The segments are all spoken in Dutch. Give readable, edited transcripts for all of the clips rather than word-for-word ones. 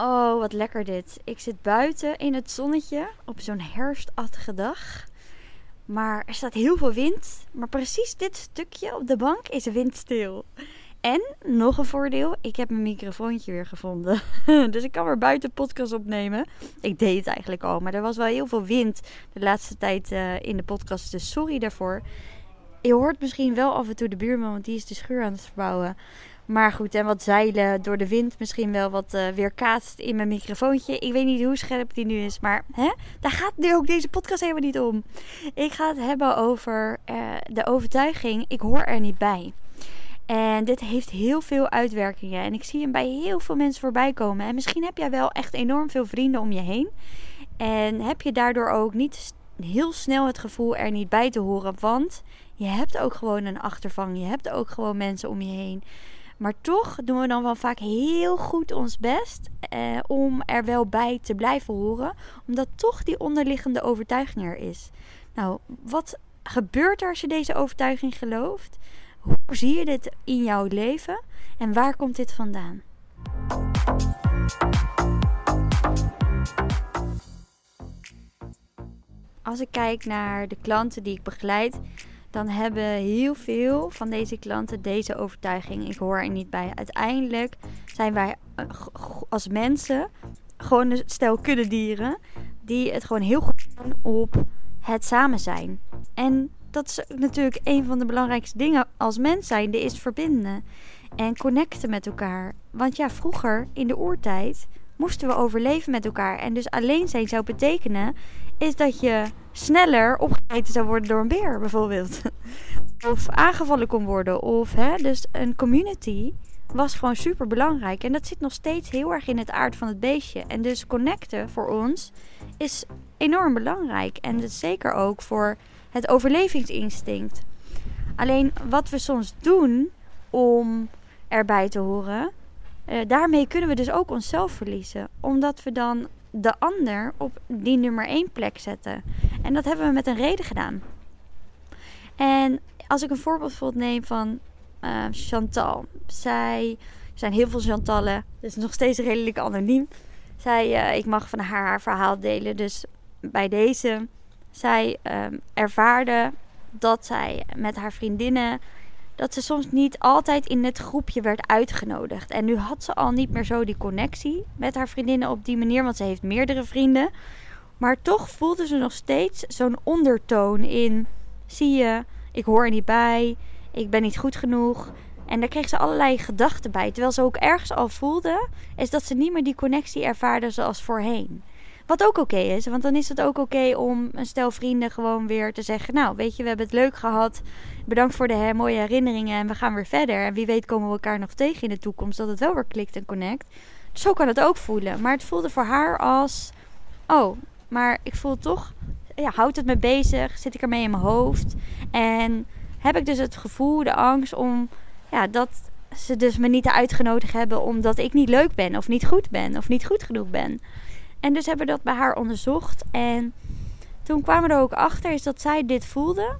Oh, wat lekker dit. Ik zit buiten in het zonnetje op zo'n herfstachtige dag. Maar er staat heel veel wind. Maar precies dit stukje op de bank is windstil. En, nog een voordeel, ik heb mijn microfoontje weer gevonden. Dus ik kan weer buiten podcast opnemen. Ik deed het eigenlijk al, maar er was wel heel veel wind de laatste tijd in de podcast. Dus sorry daarvoor. Je hoort misschien wel af en toe de buurman, want die is de schuur aan het verbouwen. Maar goed, en wat zeilen door de wind misschien wel wat weerkaatst in mijn microfoontje. Ik weet niet hoe scherp die nu is, maar hè? Daar gaat nu ook deze podcast helemaal niet om. Ik ga het hebben over de overtuiging, ik hoor er niet bij. En dit heeft heel veel uitwerkingen. En ik zie hem bij heel veel mensen voorbij komen. En misschien heb jij wel echt enorm veel vrienden om je heen. En heb je daardoor ook niet heel snel het gevoel er niet bij te horen. Want je hebt ook gewoon een achtervang. Je hebt ook gewoon mensen om je heen. Maar toch doen we dan wel vaak heel goed ons best om er wel bij te blijven horen. Omdat toch die onderliggende overtuiging er is. Nou, wat gebeurt er als je deze overtuiging gelooft? Hoe zie je dit in jouw leven en waar komt dit vandaan? Als ik kijk naar de klanten die ik begeleid, dan hebben heel veel van deze klanten deze overtuiging. Ik hoor er niet bij. Uiteindelijk zijn wij als mensen gewoon een stel kuddedieren die het gewoon heel goed doen op het samen zijn. En dat is natuurlijk een van de belangrijkste dingen als mens zijnde is verbinden en connecten met elkaar. Want ja, vroeger in de oertijd moesten we overleven met elkaar. En dus alleen zijn zou betekenen is dat je sneller opgegeten zou worden door een beer bijvoorbeeld. Of aangevallen kon worden. Of hè, dus een community was gewoon super belangrijk. En dat zit nog steeds heel erg in het aard van het beestje. En dus connecten voor ons is enorm belangrijk. En dat is zeker ook voor het overlevingsinstinct. Alleen wat we soms doen om erbij te horen, daarmee kunnen we dus ook onszelf verliezen. Omdat we dan de ander op die nummer 1 plek zetten. En dat hebben we met een reden gedaan. En als ik een voorbeeld neem van Chantal. Er zijn heel veel Chantallen, dus nog steeds redelijk anoniem. Ik mag van haar verhaal delen, dus bij deze. Zij ervaarde dat zij met haar vriendinnen, dat ze soms niet altijd in het groepje werd uitgenodigd. En nu had ze al niet meer zo die connectie met haar vriendinnen op die manier, want ze heeft meerdere vrienden. Maar toch voelde ze nog steeds zo'n ondertoon in, zie je, ik hoor er niet bij, ik ben niet goed genoeg. En daar kreeg ze allerlei gedachten bij. Terwijl ze ook ergens al voelde, is dat ze niet meer die connectie ervaarde zoals voorheen. Wat ook oké is, want dan is het ook oké om een stel vrienden gewoon weer te zeggen, nou weet je, we hebben het leuk gehad, bedankt voor de mooie herinneringen en we gaan weer verder. En wie weet komen we elkaar nog tegen in de toekomst, dat het wel weer klikt en connect. Zo kan het ook voelen, maar het voelde voor haar als, oh, maar ik voel toch, ja, houdt het me bezig, zit ik ermee in mijn hoofd? En heb ik dus het gevoel, de angst om, ja, dat ze dus me niet uitgenodigd hebben omdat ik niet leuk ben of niet goed ben of niet goed genoeg ben. En dus hebben we dat bij haar onderzocht. En toen kwamen we er ook achter is dat zij dit voelde.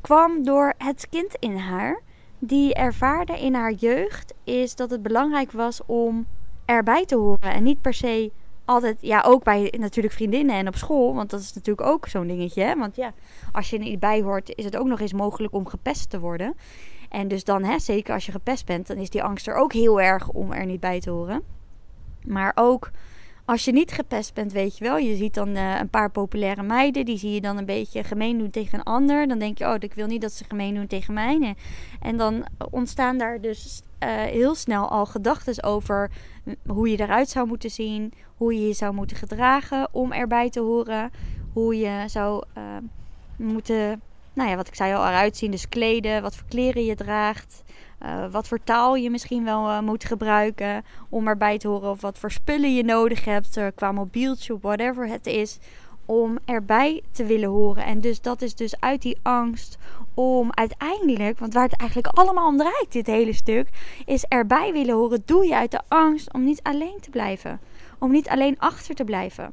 Kwam door het kind in haar. Die ervaarde in haar jeugd is dat het belangrijk was om erbij te horen. En niet per se altijd, ja, ook bij natuurlijk vriendinnen en op school. Want dat is natuurlijk ook zo'n dingetje. Hè? Want ja, als je er niet bij hoort is het ook nog eens mogelijk om gepest te worden. En dus dan, hè, zeker als je gepest bent, dan is die angst er ook heel erg om er niet bij te horen. Maar ook als je niet gepest bent, weet je wel. Je ziet dan een paar populaire meiden. Die zie je dan een beetje gemeen doen tegen een ander. Dan denk je, oh, ik wil niet dat ze gemeen doen tegen mij. Nee. En dan ontstaan daar dus heel snel al gedachten over hoe je eruit zou moeten zien. Hoe je je zou moeten gedragen om erbij te horen. Hoe je zou moeten, nou ja, wat ik zei al, eruit zien. Dus kleden, wat voor kleren je draagt. Wat voor taal je misschien wel moet gebruiken om erbij te horen. Of wat voor spullen je nodig hebt qua mobieltje of whatever het is. Om erbij te willen horen. En dus dat is dus uit die angst om uiteindelijk, want waar het eigenlijk allemaal om draait dit hele stuk, is erbij willen horen doe je uit de angst om niet alleen te blijven. Om niet alleen achter te blijven.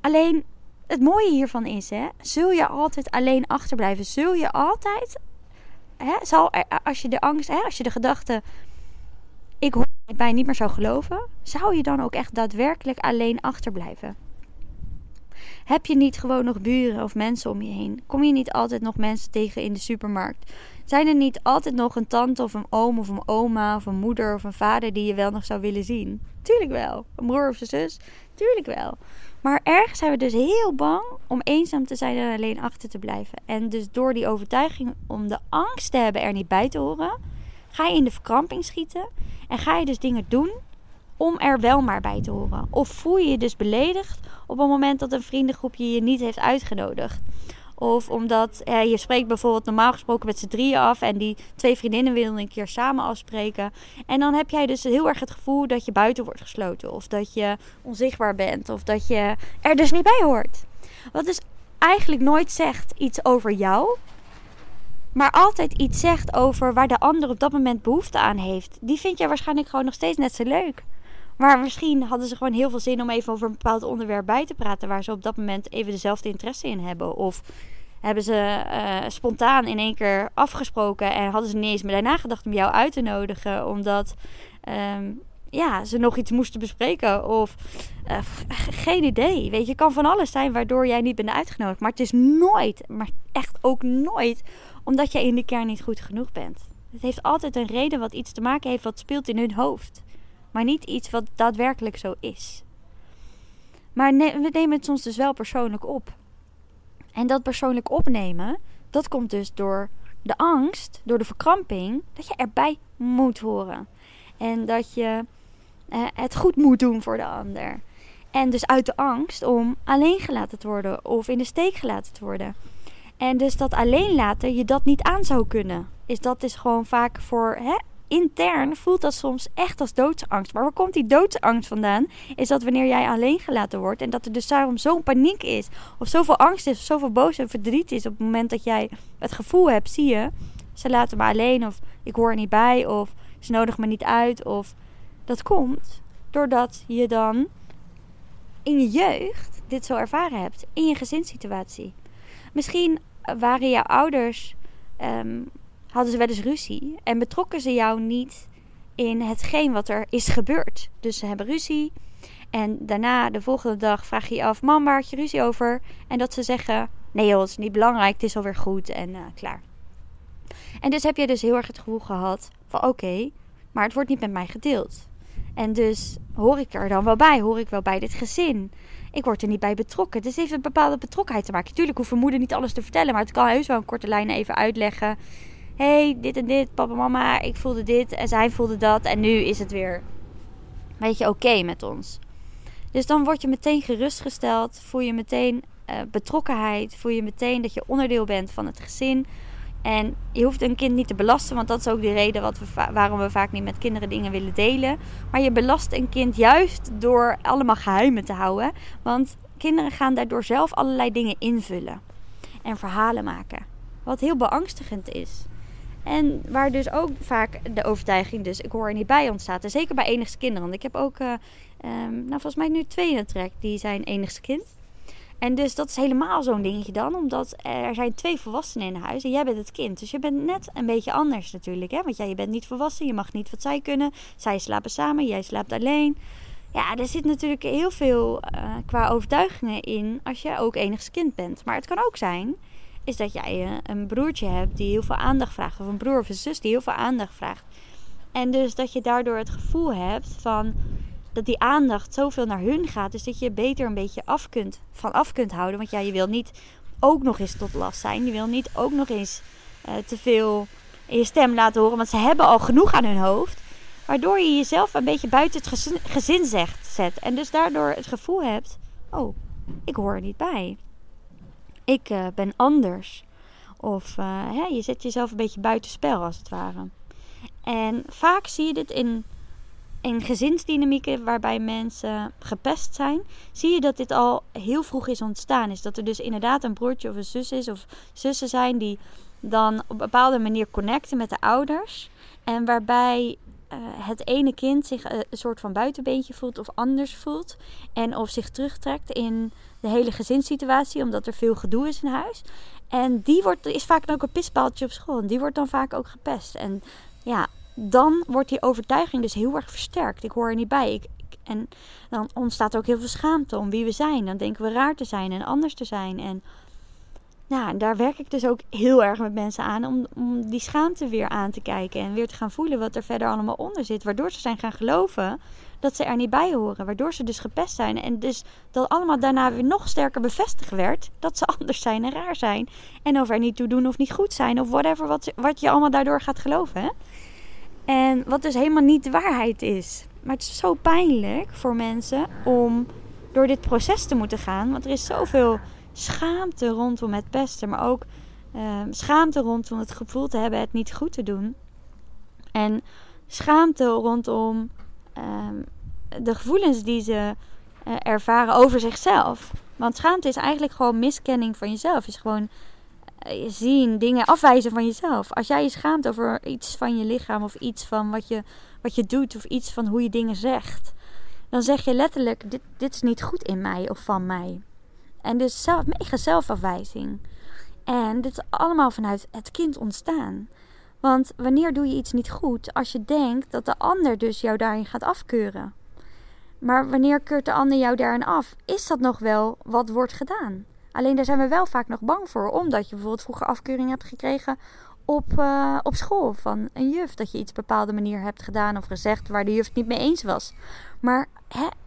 Alleen het mooie hiervan is, hè, zul je altijd alleen achterblijven? Zul je altijd, als je de angst, als je de gedachte ik bij niet meer zou geloven, zou je dan ook echt daadwerkelijk alleen achterblijven? Heb je niet gewoon nog buren of mensen om je heen? Kom je niet altijd nog mensen tegen in de supermarkt? Zijn er niet altijd nog een tante of een oom of een oma of een moeder of een vader die je wel nog zou willen zien? Tuurlijk wel. Een broer of een zus? Tuurlijk wel. Maar ergens zijn we dus heel bang om eenzaam te zijn en alleen achter te blijven. En dus door die overtuiging om de angst te hebben er niet bij te horen, ga je in de verkramping schieten en ga je dus dingen doen om er wel maar bij te horen. Of voel je je dus beledigd op het moment dat een vriendengroepje je niet heeft uitgenodigd. Of omdat je spreekt bijvoorbeeld normaal gesproken met z'n drieën af en die twee vriendinnen willen een keer samen afspreken. En dan heb jij dus heel erg het gevoel dat je buiten wordt gesloten. Of dat je onzichtbaar bent. Of dat je er dus niet bij hoort. Wat dus eigenlijk nooit zegt iets over jou. Maar altijd iets zegt over waar de ander op dat moment behoefte aan heeft. Die vind jij waarschijnlijk gewoon nog steeds net zo leuk. Maar misschien hadden ze gewoon heel veel zin om even over een bepaald onderwerp bij te praten waar ze op dat moment even dezelfde interesse in hebben. Of hebben ze spontaan in één keer afgesproken en hadden ze niet eens meer nagedacht om jou uit te nodigen. Omdat ze nog iets moesten bespreken. Of geen idee. Weet je, het kan van alles zijn waardoor jij niet bent uitgenodigd. Maar het is nooit, maar echt ook nooit, omdat jij in de kern niet goed genoeg bent. Het heeft altijd een reden wat iets te maken heeft wat speelt in hun hoofd. Maar niet iets wat daadwerkelijk zo is. Maar we nemen het soms dus wel persoonlijk op. En dat persoonlijk opnemen, dat komt dus door de angst, door de verkramping, dat je erbij moet horen. En dat je het goed moet doen voor de ander. En dus uit de angst om alleen gelaten te worden of in de steek gelaten te worden. En dus dat alleen laten je dat niet aan zou kunnen. Is dat is gewoon vaak voor... Intern voelt dat soms echt als doodsangst. Maar waar komt die doodsangst vandaan? Is dat wanneer jij alleen gelaten wordt en dat er dus daarom zo'n paniek is. Of zoveel angst is, of zoveel boos en verdriet is op het moment dat jij het gevoel hebt, zie je, ze laten me alleen of ik hoor er niet bij of ze nodigen me niet uit. Of dat komt doordat je dan in je jeugd dit zo ervaren hebt, in je gezinssituatie. Misschien waren jouw ouders... hadden ze wel eens ruzie en betrokken ze jou niet in hetgeen wat er is gebeurd. Dus ze hebben ruzie en daarna de volgende dag vraag je je af... Mam, waar had je ruzie over? En dat ze zeggen, nee joh, het is niet belangrijk, het is alweer goed en klaar. En dus heb je dus heel erg het gevoel gehad van oké, maar het wordt niet met mij gedeeld. En dus hoor ik er dan wel bij, hoor ik wel bij dit gezin... Ik word er niet bij betrokken. Dus het heeft een bepaalde betrokkenheid te maken. Tuurlijk hoeft een moeder niet alles te vertellen. Maar het kan heus wel een korte lijn even uitleggen. Hey, dit en dit. Papa, mama. Ik voelde dit. En zij voelde dat. En nu is het weer een beetje oké met ons. Dus dan word je meteen gerustgesteld. Voel je meteen betrokkenheid. Voel je meteen dat je onderdeel bent van het gezin. En je hoeft een kind niet te belasten. Want dat is ook de reden waarom we vaak niet met kinderen dingen willen delen. Maar je belast een kind juist door allemaal geheimen te houden. Want kinderen gaan daardoor zelf allerlei dingen invullen. En verhalen maken. Wat heel beangstigend is. En waar dus ook vaak de overtuiging dus ik hoor er niet bij ontstaat. En zeker bij enigste kinderen. Want ik heb ook volgens mij nu 2 in het trek. Die zijn enigste kind. En dus dat is helemaal zo'n dingetje dan. Omdat er zijn 2 volwassenen in huis en jij bent het kind. Dus je bent net een beetje anders natuurlijk. Hè? Want je bent niet volwassen, je mag niet wat zij kunnen. Zij slapen samen, jij slaapt alleen. Ja, er zit natuurlijk heel veel qua overtuigingen in als je ook enigszins kind bent. Maar het kan ook zijn is dat jij een broertje hebt die heel veel aandacht vraagt. Of een broer of een zus die heel veel aandacht vraagt. En dus dat je daardoor het gevoel hebt van... dat die aandacht zoveel naar hun gaat. Dus dat je beter een beetje af kunt houden. Want ja, je wil niet ook nog eens tot last zijn. Je wil niet ook nog eens te veel in je stem laten horen. Want ze hebben al genoeg aan hun hoofd. Waardoor je jezelf een beetje buiten het gezin zet. En dus daardoor het gevoel hebt... Oh, ik hoor er niet bij. Ik ben anders. Of je zet jezelf een beetje buitenspel als het ware. En vaak zie je dit in gezinsdynamieken waarbij mensen gepest zijn, zie je dat dit al heel vroeg is ontstaan. Is dat er dus inderdaad een broertje of een zus is of zussen zijn die dan op een bepaalde manier connecten met de ouders. En waarbij het ene kind zich een soort van buitenbeentje voelt of anders voelt. En of zich terugtrekt in de hele gezinssituatie, omdat er veel gedoe is in huis. En die is vaak dan ook een pispaaltje op school. En die wordt dan vaak ook gepest. En ja, dan wordt die overtuiging dus heel erg versterkt. Ik hoor er niet bij. En dan ontstaat ook heel veel schaamte om wie we zijn. Dan denken we raar te zijn en anders te zijn. En nou, daar werk ik dus ook heel erg met mensen aan. Om die schaamte weer aan te kijken. En weer te gaan voelen wat er verder allemaal onder zit. Waardoor ze zijn gaan geloven dat ze er niet bij horen. Waardoor ze dus gepest zijn. En dus dat allemaal daarna weer nog sterker bevestigd werd. Dat ze anders zijn en raar zijn. En of er niet toe doen of niet goed zijn. Of whatever wat je allemaal daardoor gaat geloven. Hè? En wat dus helemaal niet de waarheid is. Maar het is zo pijnlijk voor mensen om door dit proces te moeten gaan. Want er is zoveel schaamte rondom het pesten. Maar ook schaamte rondom het gevoel te hebben het niet goed te doen. En schaamte rondom de gevoelens die ze ervaren over zichzelf. Want schaamte is eigenlijk gewoon miskenning van jezelf. Is gewoon zien, dingen afwijzen van jezelf. Als jij je schaamt over iets van je lichaam of iets van wat je doet of iets van hoe je dingen zegt, dan zeg je letterlijk, dit is niet goed in mij of van mij. En dus mega zelfafwijzing. En dit is allemaal vanuit het kind ontstaan. Want wanneer doe je iets niet goed als je denkt dat de ander dus jou daarin gaat afkeuren? Maar wanneer keurt de ander jou daarin af? Is dat nog wel wat wordt gedaan? Alleen daar zijn we wel vaak nog bang voor. Omdat je bijvoorbeeld vroeger afkeuring hebt gekregen op school van een juf. Dat je iets op een bepaalde manier hebt gedaan of gezegd waar de juf het niet mee eens was. Maar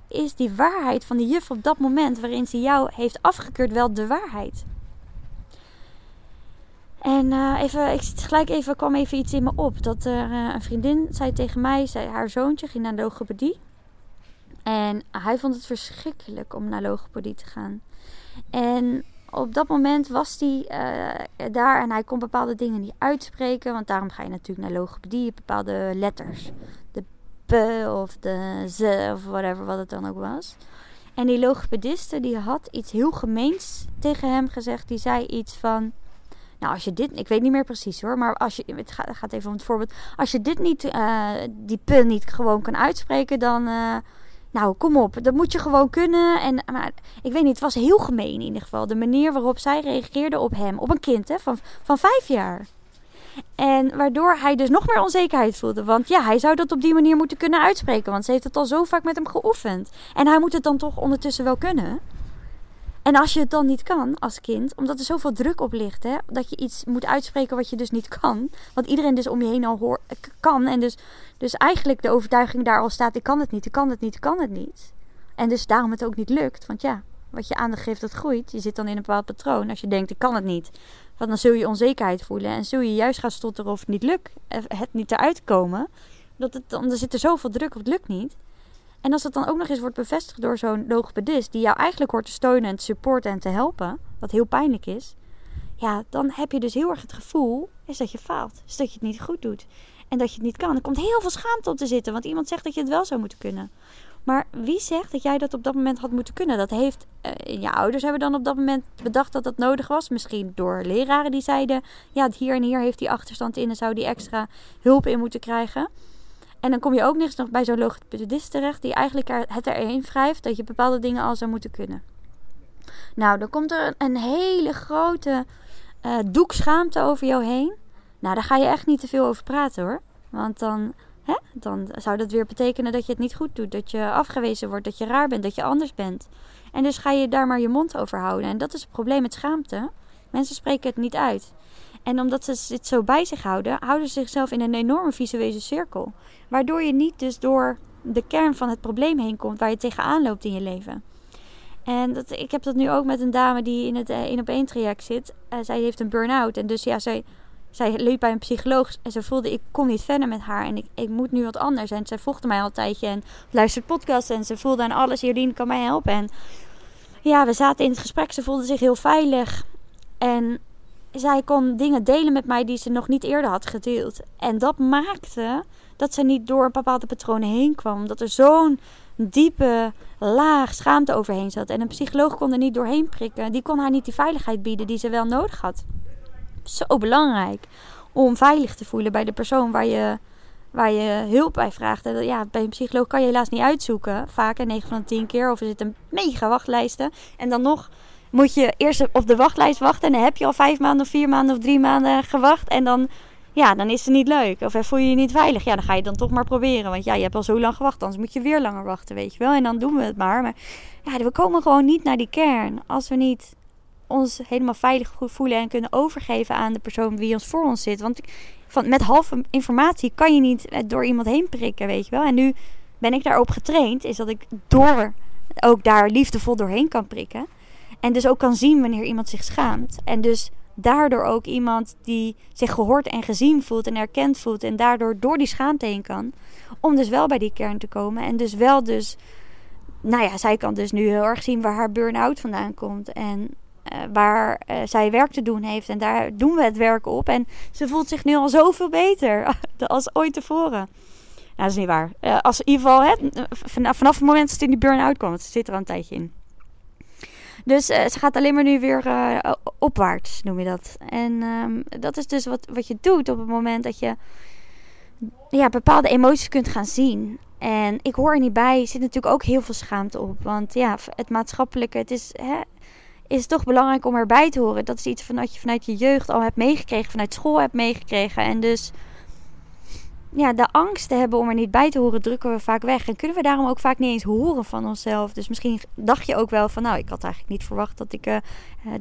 is die waarheid van die juf op dat moment waarin ze jou heeft afgekeurd wel de waarheid? En kwam iets in me op. Dat er een vriendin zei tegen mij, haar zoontje ging naar de logopedie. En hij vond het verschrikkelijk om naar logopedie te gaan. En op dat moment was hij daar en hij kon bepaalde dingen niet uitspreken. Want daarom ga je natuurlijk naar logopedie, bepaalde letters. De p of de z of whatever wat het dan ook was. En die logopediste die had iets heel gemeens tegen hem gezegd. Die zei iets van, nou als je dit, ik weet niet meer precies hoor. Maar als je, het gaat even om het voorbeeld. Als je dit niet, die p niet gewoon kan uitspreken dan... Nou, kom op, dat moet je gewoon kunnen. En, maar ik weet niet, het was heel gemeen in ieder geval. De manier waarop zij reageerde op hem, op een kind hè, van 5 jaar. En waardoor hij dus nog meer onzekerheid voelde. Want ja, hij zou dat op die manier moeten kunnen uitspreken. Want ze heeft het al zo vaak met hem geoefend. En hij moet het dan toch ondertussen wel kunnen. En als je het dan niet kan als kind, omdat er zoveel druk op ligt, hè, dat je iets moet uitspreken wat je dus niet kan. Want iedereen dus om je heen al kan. En dus eigenlijk de overtuiging daar al staat, ik kan het niet, ik kan het niet, ik kan het niet. En dus daarom het ook niet lukt. Want ja, wat je aandacht geeft, dat groeit. Je zit dan in een bepaald patroon als je denkt, ik kan het niet. Want dan zul je onzekerheid voelen en zul je juist gaan stotteren of het niet lukt. Het niet eruit komen. Dan zit er zoveel druk op, het lukt niet. En als dat dan ook nog eens wordt bevestigd door zo'n logopedist die jou eigenlijk hoort te steunen en te supporten en te helpen, wat heel pijnlijk is, ja, dan heb je dus heel erg het gevoel is dat je faalt, is dat je het niet goed doet en dat je het niet kan. Er komt heel veel schaamte op te zitten, want iemand zegt dat je het wel zou moeten kunnen. Maar wie zegt dat jij dat op dat moment had moeten kunnen? Dat heeft, je ouders hebben dan op dat moment bedacht dat dat nodig was. Misschien door leraren die zeiden, ja, hier en hier heeft die achterstand in en zou die extra hulp in moeten krijgen. En dan kom je ook nog bij zo'n logopedist terecht die eigenlijk het erin wrijft dat je bepaalde dingen al zou moeten kunnen. Nou, dan komt er een hele grote doek schaamte over jou heen. Nou, daar ga je echt niet te veel over praten hoor. Want dan zou dat weer betekenen dat je het niet goed doet. Dat je afgewezen wordt, dat je raar bent, dat je anders bent. En dus ga je daar maar je mond over houden. En dat is het probleem met schaamte. Mensen spreken het niet uit. En omdat ze dit zo bij zich houden, houden ze zichzelf in een enorme visuele cirkel. Waardoor je niet dus door de kern van het probleem heen komt waar je tegenaan loopt in je leven. En ik heb dat nu ook met een dame die in het 1-op-1 traject zit. Zij heeft een burn-out. En dus ja, zij liep bij een psycholoog en ze voelde ik kom niet verder met haar. En ik moet nu wat anders. En zij volgde mij al een tijdje en luisterde podcasts. En ze voelde aan alles, Joline kan mij helpen. En ja, we zaten in het gesprek. Ze voelde zich heel veilig. En zij kon dingen delen met mij die ze nog niet eerder had gedeeld. En dat maakte dat ze niet door een bepaalde patronen heen kwam. Omdat er zo'n diepe laag schaamte overheen zat. En een psycholoog kon er niet doorheen prikken. Die kon haar niet die veiligheid bieden die ze wel nodig had. Zo belangrijk om veilig te voelen bij de persoon waar je hulp bij vraagt. En ja, bij een psycholoog kan je helaas niet uitzoeken. Vaak, 9 van de 10 keer. Of er zitten mega wachtlijsten. En dan nog moet je eerst op de wachtlijst wachten. En dan heb je al 5 maanden of 4 maanden of 3 maanden gewacht. En dan ja, dan is het niet leuk. Of voel je je niet veilig. Ja, dan ga je het dan toch maar proberen. Want ja, je hebt al zo lang gewacht. Anders moet je weer langer wachten, weet je wel. En dan doen we het maar. Maar ja, we komen gewoon niet naar die kern. Als we niet ons helemaal veilig voelen en kunnen overgeven aan de persoon die ons voor ons zit. Want met halve informatie kan je niet door iemand heen prikken, weet je wel. En nu ben ik daarop getraind. Is dat ik ook daar liefdevol doorheen kan prikken. En dus ook kan zien wanneer iemand zich schaamt. En dus daardoor ook iemand die zich gehoord en gezien voelt en erkend voelt. En daardoor door die schaamte heen kan. Om dus wel bij die kern te komen. En dus wel dus... Nou ja, zij kan dus nu heel erg zien waar haar burn-out vandaan komt. En waar zij werk te doen heeft. En daar doen we het werk op. En ze voelt zich nu al zoveel beter als ooit tevoren. Nou, dat is niet waar. Als in ieder geval, vanaf het moment dat ze in die burn-out komt. Ze zit er al een tijdje in. Dus ze gaat alleen maar nu weer opwaarts, noem je dat. En dat is dus wat je doet op het moment dat je bepaalde emoties kunt gaan zien. En ik hoor er niet bij, zit natuurlijk ook heel veel schaamte op. Want ja, het maatschappelijke, het is toch belangrijk om erbij te horen. Dat is iets wat je vanuit je jeugd al hebt meegekregen, vanuit school hebt meegekregen. En dus ja, de angst te hebben om er niet bij te horen, drukken we vaak weg. En kunnen we daarom ook vaak niet eens horen van onszelf. Dus misschien dacht je ook wel van, nou, ik had eigenlijk niet verwacht dat ik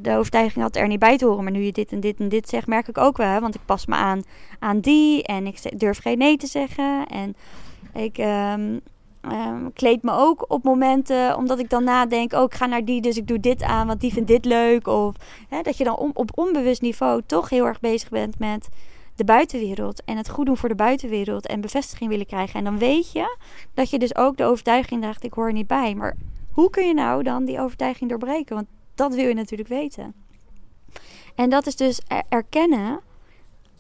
de overtuiging had er niet bij te horen. Maar nu je dit en dit en dit zegt, merk ik ook wel. Hè? Want ik pas me aan die en ik durf geen nee te zeggen. En ik kleed me ook op momenten, omdat ik dan nadenk, oh, ik ga naar die, dus ik doe dit aan, want die vindt dit leuk. Of dat je dan op onbewust niveau toch heel erg bezig bent met de buitenwereld en het goed doen voor de buitenwereld en bevestiging willen krijgen. En dan weet je dat je dus ook de overtuiging draagt, ik hoor er niet bij. Maar hoe kun je nou dan die overtuiging doorbreken? Want dat wil je natuurlijk weten. En dat is dus erkennen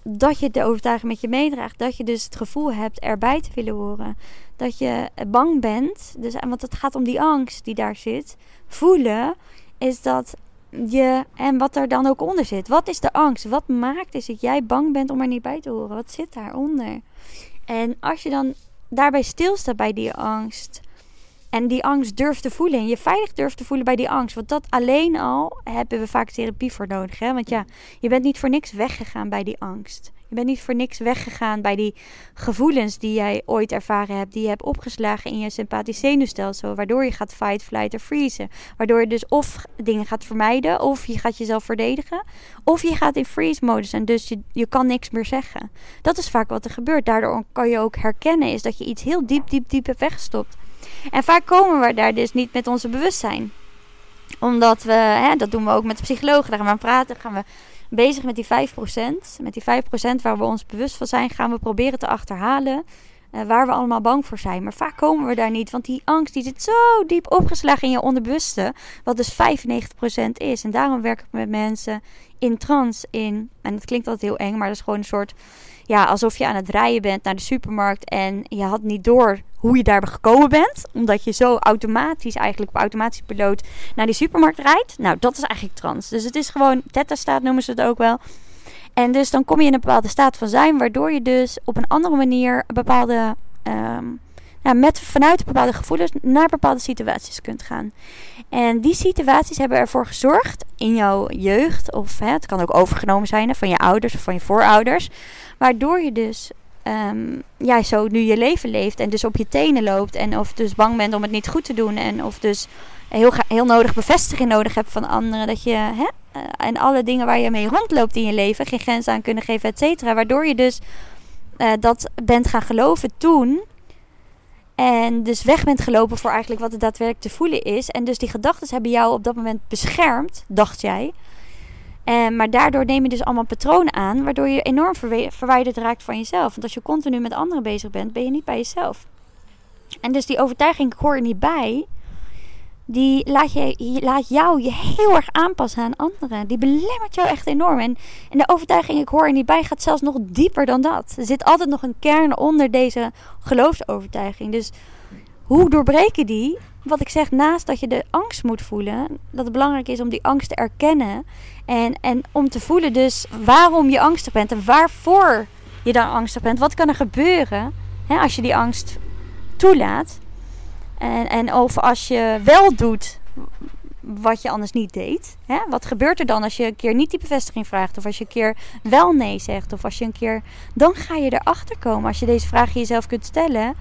dat je de overtuiging met je meedraagt. Dat je dus het gevoel hebt erbij te willen horen. Dat je bang bent. Dus, want het gaat om die angst die daar zit. Voelen is dat je, en wat er dan ook onder zit. Wat is de angst? Wat maakt is dat jij bang bent om er niet bij te horen? Wat zit daaronder? En als je dan daarbij stilstaat bij die angst. En die angst durft te voelen. En je veilig durft te voelen bij die angst. Want dat alleen al hebben we vaak therapie voor nodig. Hè? Want ja, je bent niet voor niks weggegaan bij die angst. Je bent niet voor niks weggegaan bij die gevoelens die jij ooit ervaren hebt. Die je hebt opgeslagen in je sympathisch zenuwstelsel. Waardoor je gaat fight, flight of freezen. Waardoor je dus of dingen gaat vermijden. Of je gaat jezelf verdedigen. Of je gaat in freeze modus. En dus je kan niks meer zeggen. Dat is vaak wat er gebeurt. Daardoor kan je ook herkennen is dat je iets heel diep hebt weggestopt. En vaak komen we daar dus niet met onze bewustzijn. Omdat we, dat doen we ook met de psychologen. Daar gaan we aan praten, gaan we bezig met die 5%. Met die 5% waar we ons bewust van zijn, gaan we proberen te achterhalen waar we allemaal bang voor zijn. Maar vaak komen we daar niet, want die angst die zit zo diep opgeslagen in je onderbewuste. Wat dus 95% is. En daarom werk ik met mensen in trance in. En dat klinkt altijd heel eng, maar dat is gewoon een soort, ja, alsof je aan het rijden bent naar de supermarkt en je had niet door hoe je daarbij gekomen bent. Omdat je zo automatisch eigenlijk op automatische piloot naar die supermarkt rijdt. Nou, dat is eigenlijk trance. Dus het is gewoon theta staat noemen ze het ook wel. En dus dan kom je in een bepaalde staat van zijn. Waardoor je dus op een andere manier een bepaalde vanuit bepaalde gevoelens naar bepaalde situaties kunt gaan. En die situaties hebben ervoor gezorgd in jouw jeugd. Of het kan ook overgenomen zijn van je ouders of van je voorouders. Waardoor je dus zo nu je leven leeft. En dus op je tenen loopt. En of dus bang bent om het niet goed te doen. En of dus heel nodig bevestiging nodig hebt van anderen. Dat je en alle dingen waar je mee rondloopt in je leven. Geen grenzen aan kunnen geven, et cetera. Waardoor je dus dat bent gaan geloven toen. En dus weg bent gelopen voor eigenlijk wat het daadwerkelijk te voelen is. En dus die gedachten hebben jou op dat moment beschermd, dacht jij. Maar daardoor neem je dus allemaal patronen aan, waardoor je enorm verwijderd raakt van jezelf. Want als je continu met anderen bezig bent, ben je niet bij jezelf. En dus die overtuiging, ik hoor er niet bij, die laat jou je heel erg aanpassen aan anderen. Die belemmert jou echt enorm. En de overtuiging, ik hoor er niet bij, gaat zelfs nog dieper dan dat. Er zit altijd nog een kern onder deze geloofsovertuiging. Dus hoe doorbreken die? Wat ik zeg, naast dat je de angst moet voelen, dat het belangrijk is om die angst te erkennen. En om te voelen dus waarom je angstig bent en waarvoor je dan angstig bent. Wat kan er gebeuren als je die angst toelaat? En of als je wel doet wat je anders niet deed. Hè? Wat gebeurt er dan als je een keer niet die bevestiging vraagt? Of als je een keer wel nee zegt? Of als je een keer... Dan ga je erachter komen. Als je deze vraag jezelf kunt stellen.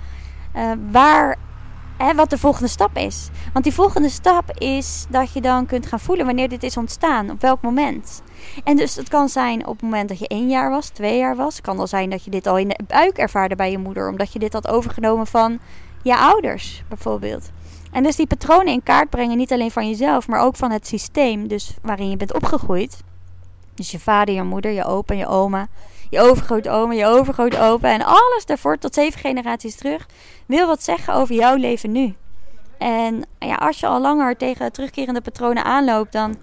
Wat de volgende stap is. Want die volgende stap is dat je dan kunt gaan voelen wanneer dit is ontstaan. Op welk moment. En dus het kan zijn op het moment dat je 1 jaar was, 2 jaar was. Het kan al zijn dat je dit al in de buik ervaarde bij je moeder. Omdat je dit had overgenomen van je ouders bijvoorbeeld. En dus die patronen in kaart brengen, niet alleen van jezelf, maar ook van het systeem dus waarin je bent opgegroeid. Dus je vader, je moeder, je opa en je oma, je overgrootoma, je overgrootopa en alles daarvoor tot 7 generaties terug wil wat zeggen over jouw leven nu. En ja, als je al langer tegen terugkerende patronen aanloopt, dan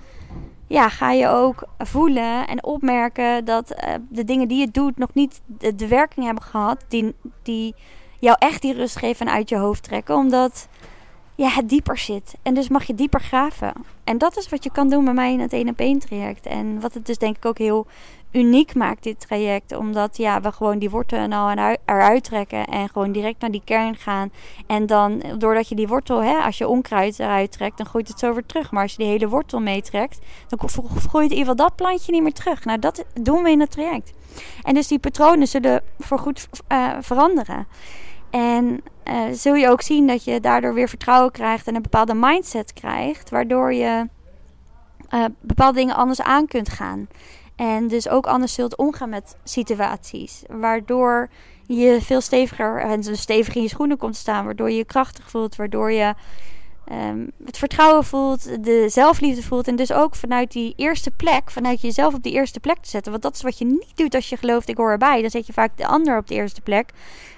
ga je ook voelen en opmerken dat de dingen die je doet nog niet de werking hebben gehad die jou echt die rust geven en uit je hoofd trekken, omdat... het dieper zit. En dus mag je dieper graven. En dat is wat je kan doen bij mij in het 1-op-1 traject. En wat het dus denk ik ook heel uniek maakt, dit traject. Omdat we gewoon die wortel eruit trekken. En gewoon direct naar die kern gaan. En dan, doordat je die wortel, als je onkruid eruit trekt, dan groeit het zo weer terug. Maar als je die hele wortel meetrekt, dan groeit in ieder geval dat plantje niet meer terug. Nou, dat doen we in het traject. En dus die patronen zullen voorgoed veranderen. En zul je ook zien dat je daardoor weer vertrouwen krijgt en een bepaalde mindset krijgt. Waardoor je bepaalde dingen anders aan kunt gaan. En dus ook anders zult omgaan met situaties. Waardoor je veel steviger en stevig in je schoenen komt staan. Waardoor je je krachtig voelt. Waardoor je het vertrouwen voelt. De zelfliefde voelt. En dus ook vanuit die eerste plek. Vanuit jezelf op die eerste plek te zetten. Want dat is wat je niet doet als je gelooft ik hoor erbij. Dan zet je vaak de ander op de eerste plek.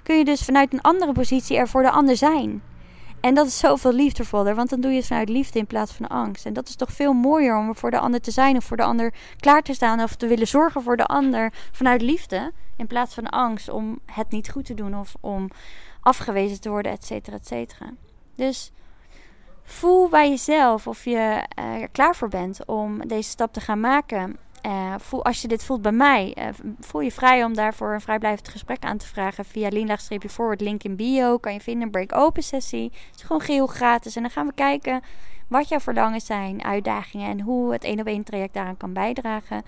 Kun je dus vanuit een andere positie er voor de ander zijn. En dat is zoveel liefdevoller. Want dan doe je het vanuit liefde in plaats van angst. En dat is toch veel mooier om er voor de ander te zijn. Of voor de ander klaar te staan. Of te willen zorgen voor de ander. Vanuit liefde. In plaats van angst om het niet goed te doen. Of om afgewezen te worden, et cetera, et cetera. Dus... voel bij jezelf of je er klaar voor bent om deze stap te gaan maken. Als je dit voelt bij mij, voel je vrij om daarvoor een vrijblijvend gesprek aan te vragen via lien-forward, link in bio. Kan je vinden, een break-open sessie. Het is gewoon geheel gratis. En dan gaan we kijken wat jouw verlangen zijn, uitdagingen en hoe het 1-op-1 traject daaraan kan bijdragen.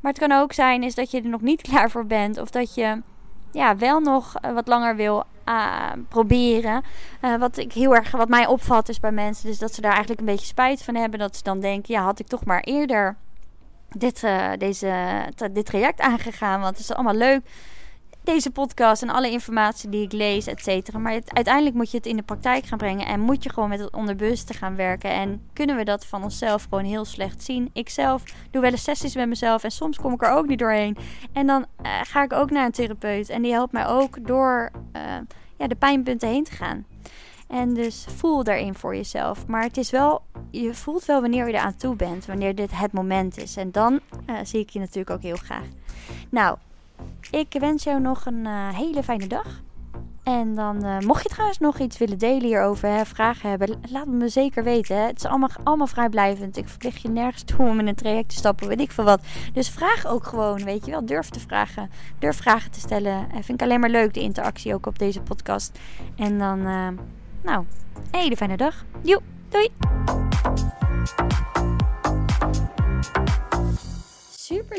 Maar het kan ook zijn is dat je er nog niet klaar voor bent of dat je... wel nog wat langer wil proberen. Wat mij opvalt is bij mensen. Dus dat ze daar eigenlijk een beetje spijt van hebben. Dat ze dan denken, had ik toch maar eerder dit traject aangegaan. Want het is allemaal leuk. Deze podcast en alle informatie die ik lees, et cetera. Maar uiteindelijk moet je het in de praktijk gaan brengen. En moet je gewoon met het onderbewuste gaan werken. En kunnen we dat van onszelf gewoon heel slecht zien. Ik zelf doe wel eens sessies met mezelf. En soms kom ik er ook niet doorheen. En dan ga ik ook naar een therapeut. En die helpt mij ook door de pijnpunten heen te gaan. En dus voel daarin voor jezelf. Maar het is wel, je voelt wel wanneer je eraan toe bent. Wanneer dit het moment is. En dan zie ik je natuurlijk ook heel graag. Nou... ik wens jou nog een hele fijne dag. En dan mocht je trouwens nog iets willen delen hierover, vragen hebben, laat het me zeker weten. Het is allemaal vrijblijvend. Ik verplicht je nergens toe om in een traject te stappen, weet ik veel wat. Dus vraag ook gewoon, weet je wel. Durf te vragen. Durf vragen te stellen. Vind ik alleen maar leuk, de interactie ook op deze podcast. En dan, een hele fijne dag. Joe, doei! Super